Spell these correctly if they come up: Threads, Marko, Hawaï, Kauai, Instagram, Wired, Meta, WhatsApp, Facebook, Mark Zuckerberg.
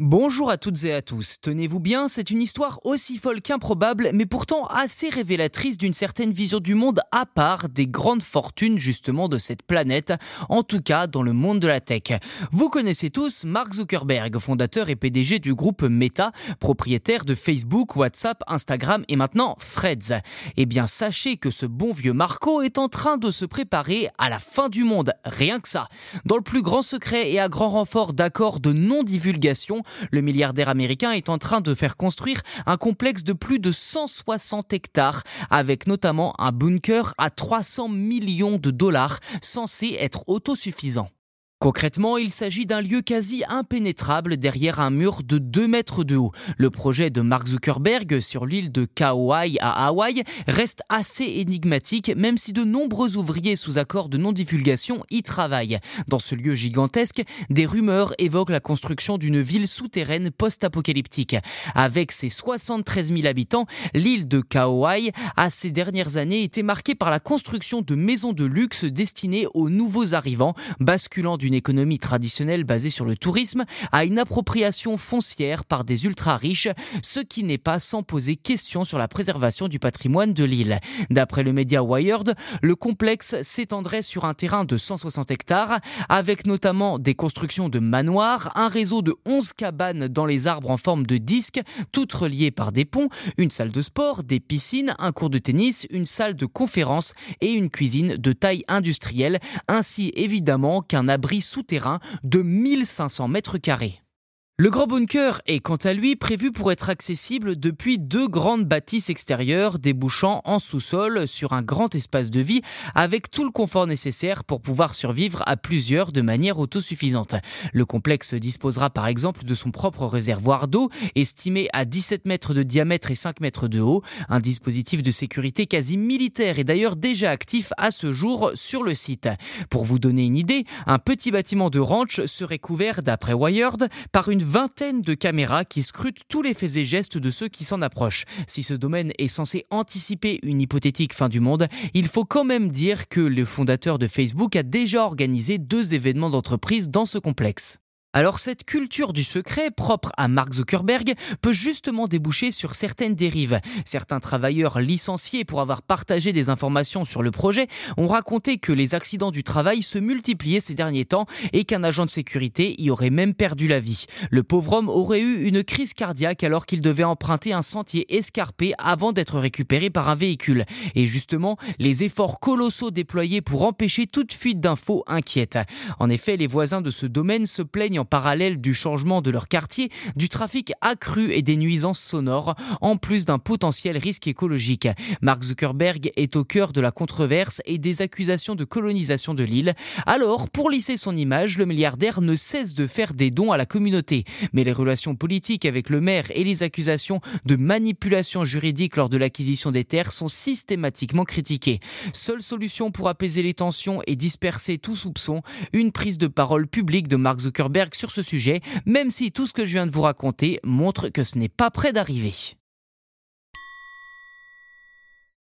Bonjour à toutes et à tous, tenez-vous bien, c'est une histoire aussi folle qu'improbable, mais pourtant assez révélatrice d'une certaine vision du monde à part des grandes fortunes justement de cette planète, en tout cas dans le monde de la tech. Vous connaissez tous Mark Zuckerberg, fondateur et PDG du groupe Meta, propriétaire de Facebook, WhatsApp, Instagram et maintenant Threads. Eh bien sachez que ce bon vieux Marco est en train de se préparer à la fin du monde, rien que ça. Dans le plus grand secret et à grand renfort d'accords de non-divulgation, le milliardaire américain est en train de faire construire un complexe de plus de 160 hectares, avec notamment un bunker à 300 millions $, censé être autosuffisant. Concrètement, il s'agit d'un lieu quasi impénétrable derrière un mur de 2 mètres de haut. Le projet de Mark Zuckerberg sur l'île de Kauai à Hawaï reste assez énigmatique, même si de nombreux ouvriers sous accord de non-divulgation y travaillent. Dans ce lieu gigantesque, des rumeurs évoquent la construction d'une ville souterraine post-apocalyptique. Avec ses 73 000 habitants, l'île de Kauai a ces dernières années été marquée par la construction de maisons de luxe destinées aux nouveaux arrivants, basculant d'une économie traditionnelle basée sur le tourisme à une appropriation foncière par des ultra-riches, ce qui n'est pas sans poser question sur la préservation du patrimoine de l'île. D'après le média Wired, le complexe s'étendrait sur un terrain de 160 hectares, avec notamment des constructions de manoirs, un réseau de 11 cabanes dans les arbres en forme de disque, toutes reliées par des ponts, une salle de sport, des piscines, un court de tennis, une salle de conférence et une cuisine de taille industrielle, ainsi évidemment qu'un abri souterrain de 1500 mètres carrés. Le grand bunker est quant à lui prévu pour être accessible depuis 2 grandes bâtisses extérieures débouchant en sous-sol sur un grand espace de vie avec tout le confort nécessaire pour pouvoir survivre à plusieurs de manière autosuffisante. Le complexe disposera par exemple de son propre réservoir d'eau, estimé à 17 mètres de diamètre et 5 mètres de haut. Un dispositif de sécurité quasi militaire est d'ailleurs déjà actif à ce jour sur le site. Pour vous donner une idée, un petit bâtiment de ranch serait couvert, d'après Wired, par une vingtaine de caméras qui scrutent tous les faits et gestes de ceux qui s'en approchent. Si ce domaine est censé anticiper une hypothétique fin du monde, il faut quand même dire que le fondateur de Facebook a déjà organisé 2 événements d'entreprise dans ce complexe. Alors cette culture du secret propre à Mark Zuckerberg peut justement déboucher sur certaines dérives. Certains travailleurs licenciés pour avoir partagé des informations sur le projet ont raconté que les accidents du travail se multipliaient ces derniers temps et qu'un agent de sécurité y aurait même perdu la vie. Le pauvre homme aurait eu une crise cardiaque alors qu'il devait emprunter un sentier escarpé avant d'être récupéré par un véhicule. Et justement, les efforts colossaux déployés pour empêcher toute fuite d'infos inquiètent. En effet, les voisins de ce domaine se plaignent en parallèle du changement de leur quartier, du trafic accru et des nuisances sonores, en plus d'un potentiel risque écologique. Mark Zuckerberg est au cœur de la controverse et des accusations de colonisation de l'île. Alors, pour lisser son image, le milliardaire ne cesse de faire des dons à la communauté. Mais les relations politiques avec le maire et les accusations de manipulation juridique lors de l'acquisition des terres sont systématiquement critiquées. Seule solution pour apaiser les tensions et disperser tout soupçon, une prise de parole publique de Mark Zuckerberg sur ce sujet, même si tout ce que je viens de vous raconter montre que ce n'est pas près d'arriver.